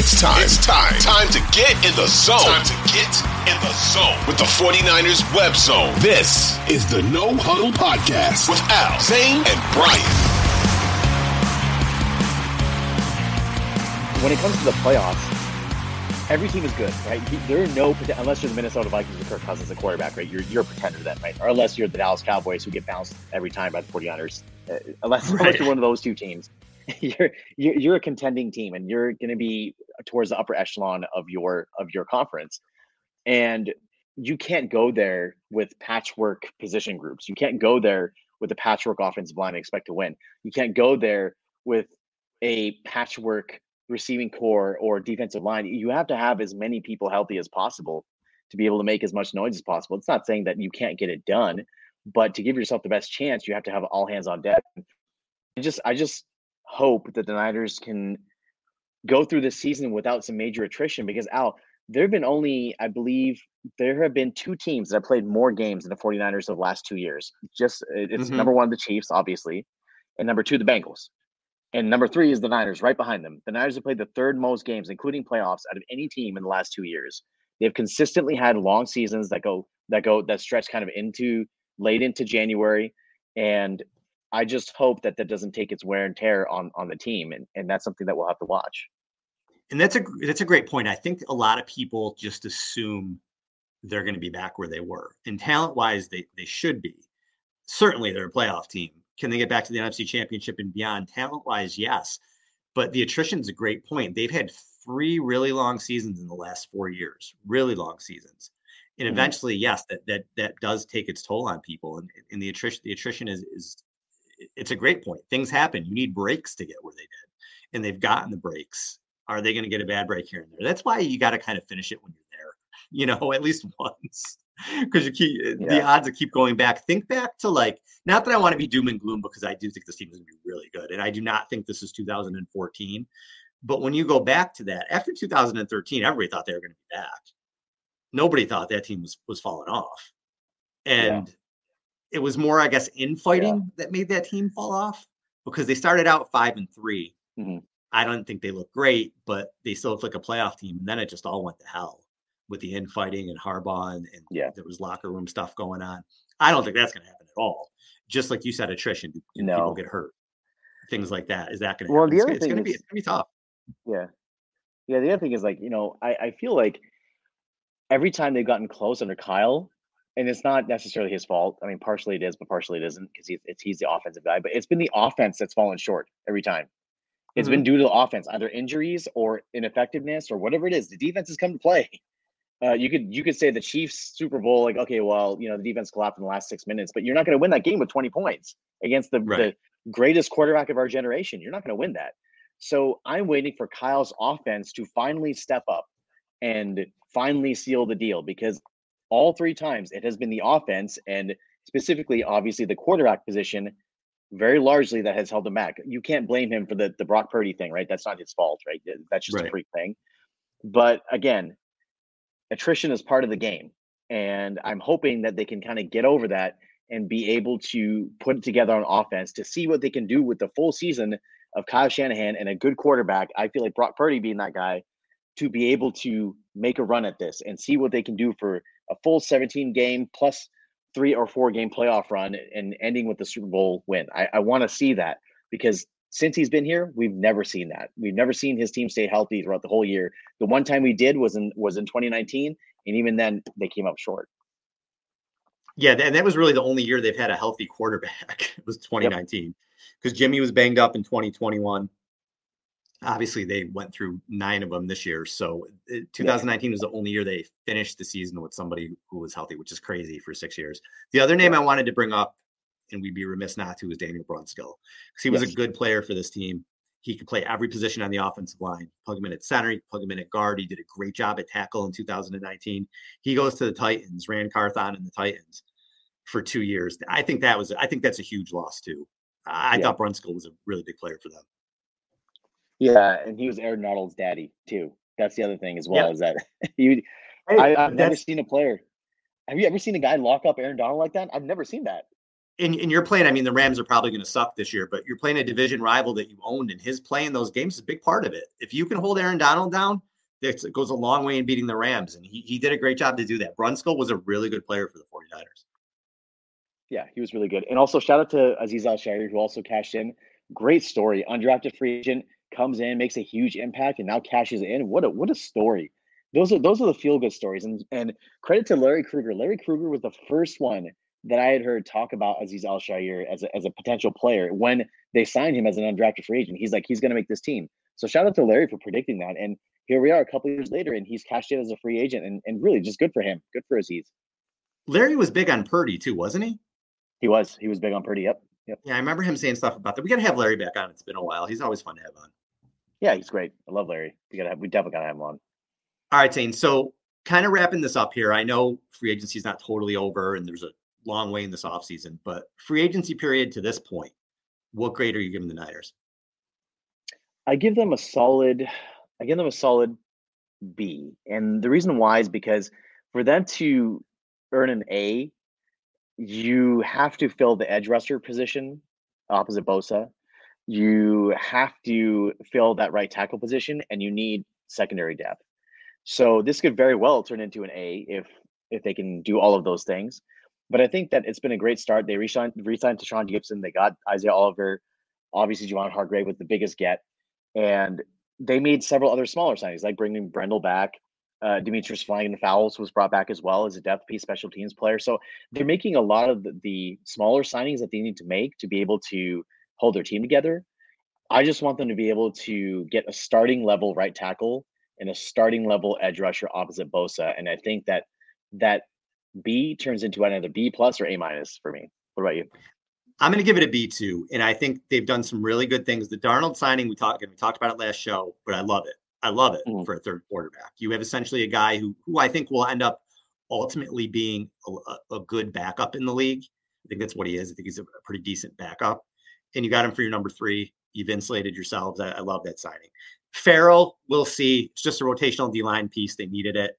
It's time to get in the zone. Time to get in the zone with the 49ers web zone. This is the No Huddle Podcast with Al, Zane, and Brian. When it comes to the playoffs, every team is good, right? There are no, unless you're the Minnesota Vikings with Kirk Cousins as a quarterback, right? You're a pretender then, right? Or unless you're the Dallas Cowboys who get bounced every time by the 49ers. Unless you're one of those two teams. You're a contending team, and you're going to be towards the upper echelon of your conference, and you can't go there with patchwork position groups. You can't go there with a patchwork offensive line and expect to win. You can't go there with a patchwork receiving core or defensive line. You have to have as many people healthy as possible to be able to make as much noise as possible. It's not saying that you can't get it done, but to give yourself the best chance, you have to have all hands on deck. I just hope that the Niners can go through this season without some major attrition, because Al, there have been two teams that have played more games than the 49ers of the last 2 years. Number one, the Chiefs, obviously, and number two, the Bengals. And number three is the Niners right behind them. The Niners have played the third most games, including playoffs, out of any team in the last 2 years. They've consistently had long seasons that stretch kind of into late into January. And I just hope that doesn't take its wear and tear on the team. And that's something that we'll have to watch. And that's a great point. I think a lot of people just assume they're going to be back where they were. And talent-wise, they should be. Certainly, they're a playoff team. Can they get back to the NFC Championship and beyond? Talent-wise, yes. But the attrition's a great point. They've had three really long seasons in the last 4 years, really long seasons. And eventually, yes, that does take its toll on people. And the attrition is it's a great point. Things happen. You need breaks to get where they did, and they've gotten the breaks. Are they going to get a bad break here and there? That's why you got to kind of finish it when you're there, at least once, because the odds of keep going back. Think back to, like, not that I want to be doom and gloom, because I do think this team is going to be really good. And I do not think this is 2014, but when you go back to that after 2013, everybody thought they were going to be back. Nobody thought that team was falling off. And it was more, I guess, infighting that made that team fall off, because they started out 5-3. Mm-hmm. I don't think they looked great, but they still looked like a playoff team. And then it just all went to hell with the infighting and Harbaugh and there was locker room stuff going on. I don't think that's going to happen at all. Just like you said, attrition, people get hurt, things like that. Is that going to happen? Well, the other thing is it's going to be tough. Yeah. Yeah. The other thing is, like, I feel like every time they've gotten close under Kyle, and it's not necessarily his fault. I mean, partially it is, but partially it isn't, because he's the offensive guy. But it's been the offense that's fallen short every time. It's been due to the offense, either injuries or ineffectiveness or whatever it is. The defense has come to play. You could say the Chiefs Super Bowl, like, okay, well, the defense collapsed in the last 6 minutes, but you're not going to win that game with 20 points against the greatest quarterback of our generation. You're not going to win that. So I'm waiting for Kyle's offense to finally step up and finally seal the deal, because all three times it has been the offense, and specifically, obviously, the quarterback position very largely that has held him back. You can't blame him for the Brock Purdy thing, right? That's not his fault, right? That's just a freak thing. But again, attrition is part of the game. And I'm hoping that they can kind of get over that and be able to put it together on offense to see what they can do with the full season of Kyle Shanahan and a good quarterback. I feel like Brock Purdy being that guy, to be able to make a run at this and see what they can do for a full 17 game plus 3 or 4 game playoff run and ending with the Super Bowl win. I want to see that, because Since he's been here, we've never seen that. We've never seen his team stay healthy throughout the whole year. The one time we did was in 2019, and even then they came up short. Yeah, and that was really the only year they've had a healthy quarterback. It was 2019 because Jimmy was banged up in 2021. Obviously, they went through 9 of them this year. So 2019 was the only year they finished the season with somebody who was healthy, which is crazy for 6 years. The other name I wanted to bring up, and we'd be remiss not to, is Daniel Brunskill, because he was a good player for this team. He could play every position on the offensive line. Plug him in at center, plug him in at guard. He did a great job at tackle in 2019. He goes to the Titans, Ran Carthon and the Titans for 2 years. I think that's a huge loss too. I thought Brunskill was a really big player for them. Yeah, and he was Aaron Donald's daddy too. That's the other thing as well, is that I've never seen a player. Have you ever seen a guy lock up Aaron Donald like that? I've never seen that. And you're playing, I mean, the Rams are probably going to suck this year, but you're playing a division rival that you owned, and his playing those games is a big part of it. If you can hold Aaron Donald down, it goes a long way in beating the Rams, and he did a great job to do that. Brunskill was a really good player for the 49ers. Yeah, he was really good. And also, shout out to Azeez Al-Shaair, who also cashed in. Great story. Undrafted free agent, comes in, makes a huge impact, and now cashes in. What a story. Those are the feel-good stories. And credit to Larry Kruger. Larry Kruger was the first one that I had heard talk about Azeez Al-Shaair as a potential player when they signed him as an undrafted free agent. He's like, he's going to make this team. So shout out to Larry for predicting that. And here we are a couple of years later, and he's cashed in as a free agent, and really just good for him. Good for Azeez. Larry was big on Purdy too, wasn't he? He was big on Purdy, yep. Yeah, I remember him saying stuff about that. We got to have Larry back on. It's been a while. He's always fun to have on. Yeah, he's great. I love Larry. We definitely got to have him on. All right, Zane. So kind of wrapping this up here. I know free agency is not totally over, and there's a long way in this offseason, but free agency period to this point, what grade are you giving the Niners? I give them a solid B. And the reason why is because for them to earn an A, you have to fill the edge rusher position opposite Bosa. You have to fill that right tackle position, and you need secondary depth. So this could very well turn into an A if they can do all of those things. But I think that it's been a great start. They re-signed to Sean Gibson. They got Isaiah Oliver. Obviously, Javon Hargrave was the biggest get. And they made several other smaller signings, like bringing Brendel back. Demetrius Flanagan Fowles was brought back as well as a depth piece special teams player. So they're making a lot of the smaller signings that they need to make to be able to hold their team together. I just want them to be able to get a starting level right tackle and a starting level edge rusher opposite Bosa. And I think that B turns into another B plus or A minus for me. What about you? I'm going to give it a B2, and I think they've done some really good things. The Darnold signing, we talked about it last show, but I love it. Mm-hmm. For a third quarterback. You have essentially a guy who I think will end up ultimately being a good backup in the league. I think that's what he is. I think he's a pretty decent backup, and you got him for your number 3. You've insulated yourselves. I love that signing. Farrell, we'll see. It's just a rotational D-line piece. They needed it.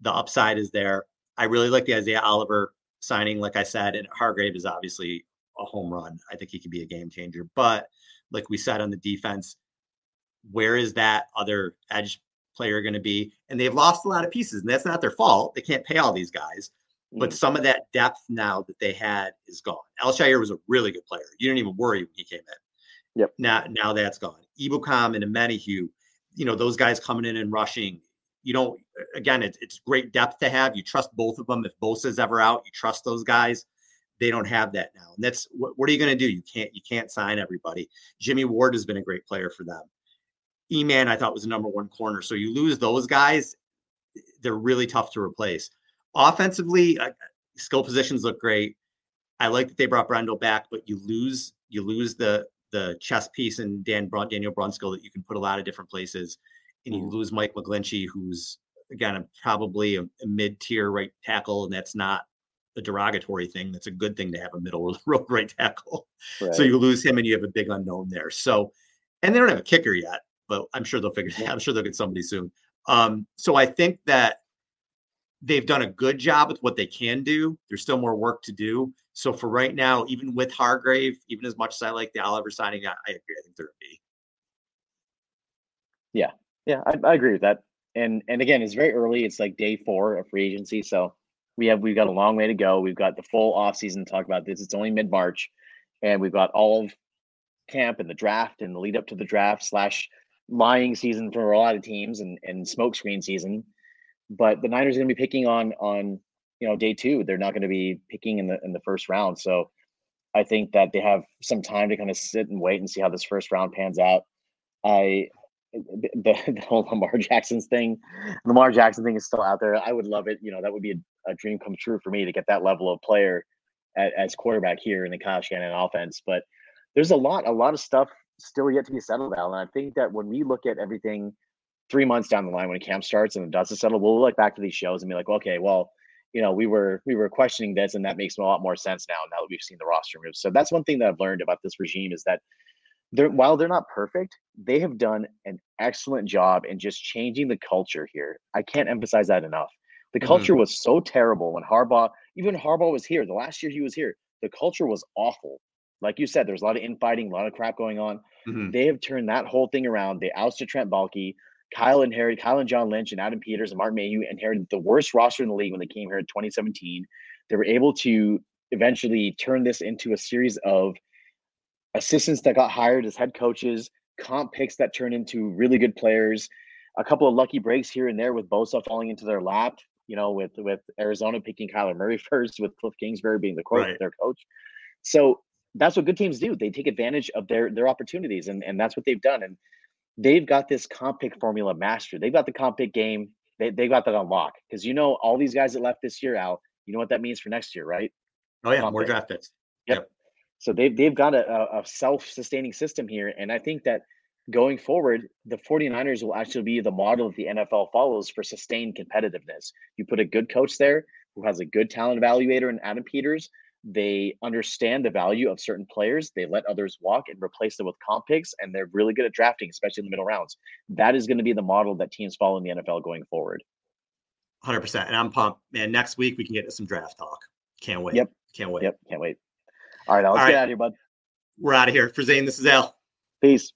The upside is there. I really like the Isaiah Oliver signing, like I said, and Hargrave is obviously a home run. I think he could be a game changer. But like we said on the defense, where is that other edge player going to be? And they've lost a lot of pieces, and that's not their fault. They can't pay all these guys. But some of that depth now that they had is gone. Al-Shaair was a really good player. You didn't even worry when he came in. Yep. Now that's gone. Ibukam and Menahue, those guys coming in and rushing. You don't, again, it's great depth to have. You trust both of them. If Bosa's ever out, you trust those guys. They don't have that now. And that's, what are you going to do? You can't sign everybody. Jimmy Ward has been a great player for them. E-Man, I thought, was the number 1 corner. So you lose those guys. They're really tough to replace. Offensively, skill positions look great. I like that they brought Brendel back, but you lose the chess piece in Daniel Brunskill that you can put a lot of different places. And you lose Mike McGlinchey, who's, again, probably a mid-tier right tackle, and that's not a derogatory thing. That's a good thing to have a middle-of-the-road right tackle. Right. So you lose him, and you have a big unknown there. So, and they don't have a kicker yet, but I'm sure they'll figure it out. I'm sure they'll get somebody soon. So I think that they've done a good job with what they can do. There's still more work to do. So for right now, even with Hargrave, even as much as I like the Oliver signing, I agree. I think they're a B. Yeah. Yeah, I agree with that. And again, it's very early. It's like day 4 of free agency. So we've got a long way to go. We've got the full offseason to talk about this. It's only mid-March, and we've got all of camp and the draft and the lead up to the draft / lying season for a lot of teams and smokescreen season. But the Niners are going to be picking on day two. They're not going to be picking in the first round. So I think that they have some time to kind of sit and wait and see how this first round pans out. The whole Lamar Jackson thing is still out there. I would love it. That would be a dream come true for me to get that level of player as quarterback here in the Kyle Shanahan offense. But there's a lot of stuff still yet to be settled out. And I think that when we look at everything 3 months down the line, when camp starts and the dust is settled, we'll look back to these shows and be like, okay, well, we were questioning this, and that makes a lot more sense now that we've seen the roster moves. So that's one thing that I've learned about this regime is that while they're not perfect, they have done an excellent job in just changing the culture here. I can't emphasize that enough. The culture was so terrible when Harbaugh was here. The last year he was here, the culture was awful. Like you said, there's a lot of infighting, a lot of crap going on. Mm-hmm. They have turned that whole thing around. They ousted Trent Baalke. Kyle and John Lynch and Adam Peters and Martin Mayhew inherited the worst roster in the league when they came here in 2017. They were able to eventually turn this into a series of assistants that got hired as head coaches, comp picks that turned into really good players, a couple of lucky breaks here and there with Bosa falling into their lap, with Arizona picking Kyler Murray first, with Cliff Kingsbury being their coach. So that's what good teams do. They take advantage of their opportunities, and that's what they've done. And they've got this comp pick formula mastered. They've got the comp pick game. They got that on lock because all these guys that left this year out, you know what that means for next year, right? Oh, yeah, more draft picks. Yep. So they've got a self-sustaining system here. And I think that going forward, the 49ers will actually be the model that the NFL follows for sustained competitiveness. You put a good coach there who has a good talent evaluator in Adam Peters. They understand the value of certain players. They let others walk and replace them with comp picks, and they're really good at drafting, especially in the middle rounds. That is going to be the model that teams follow in the NFL going forward. 100%. And I'm pumped. Man, next week we can get some draft talk. Can't wait. Yep. Can't wait. All right, let's get out of here, bud. We're out of here. For Zane, this is Al. Peace.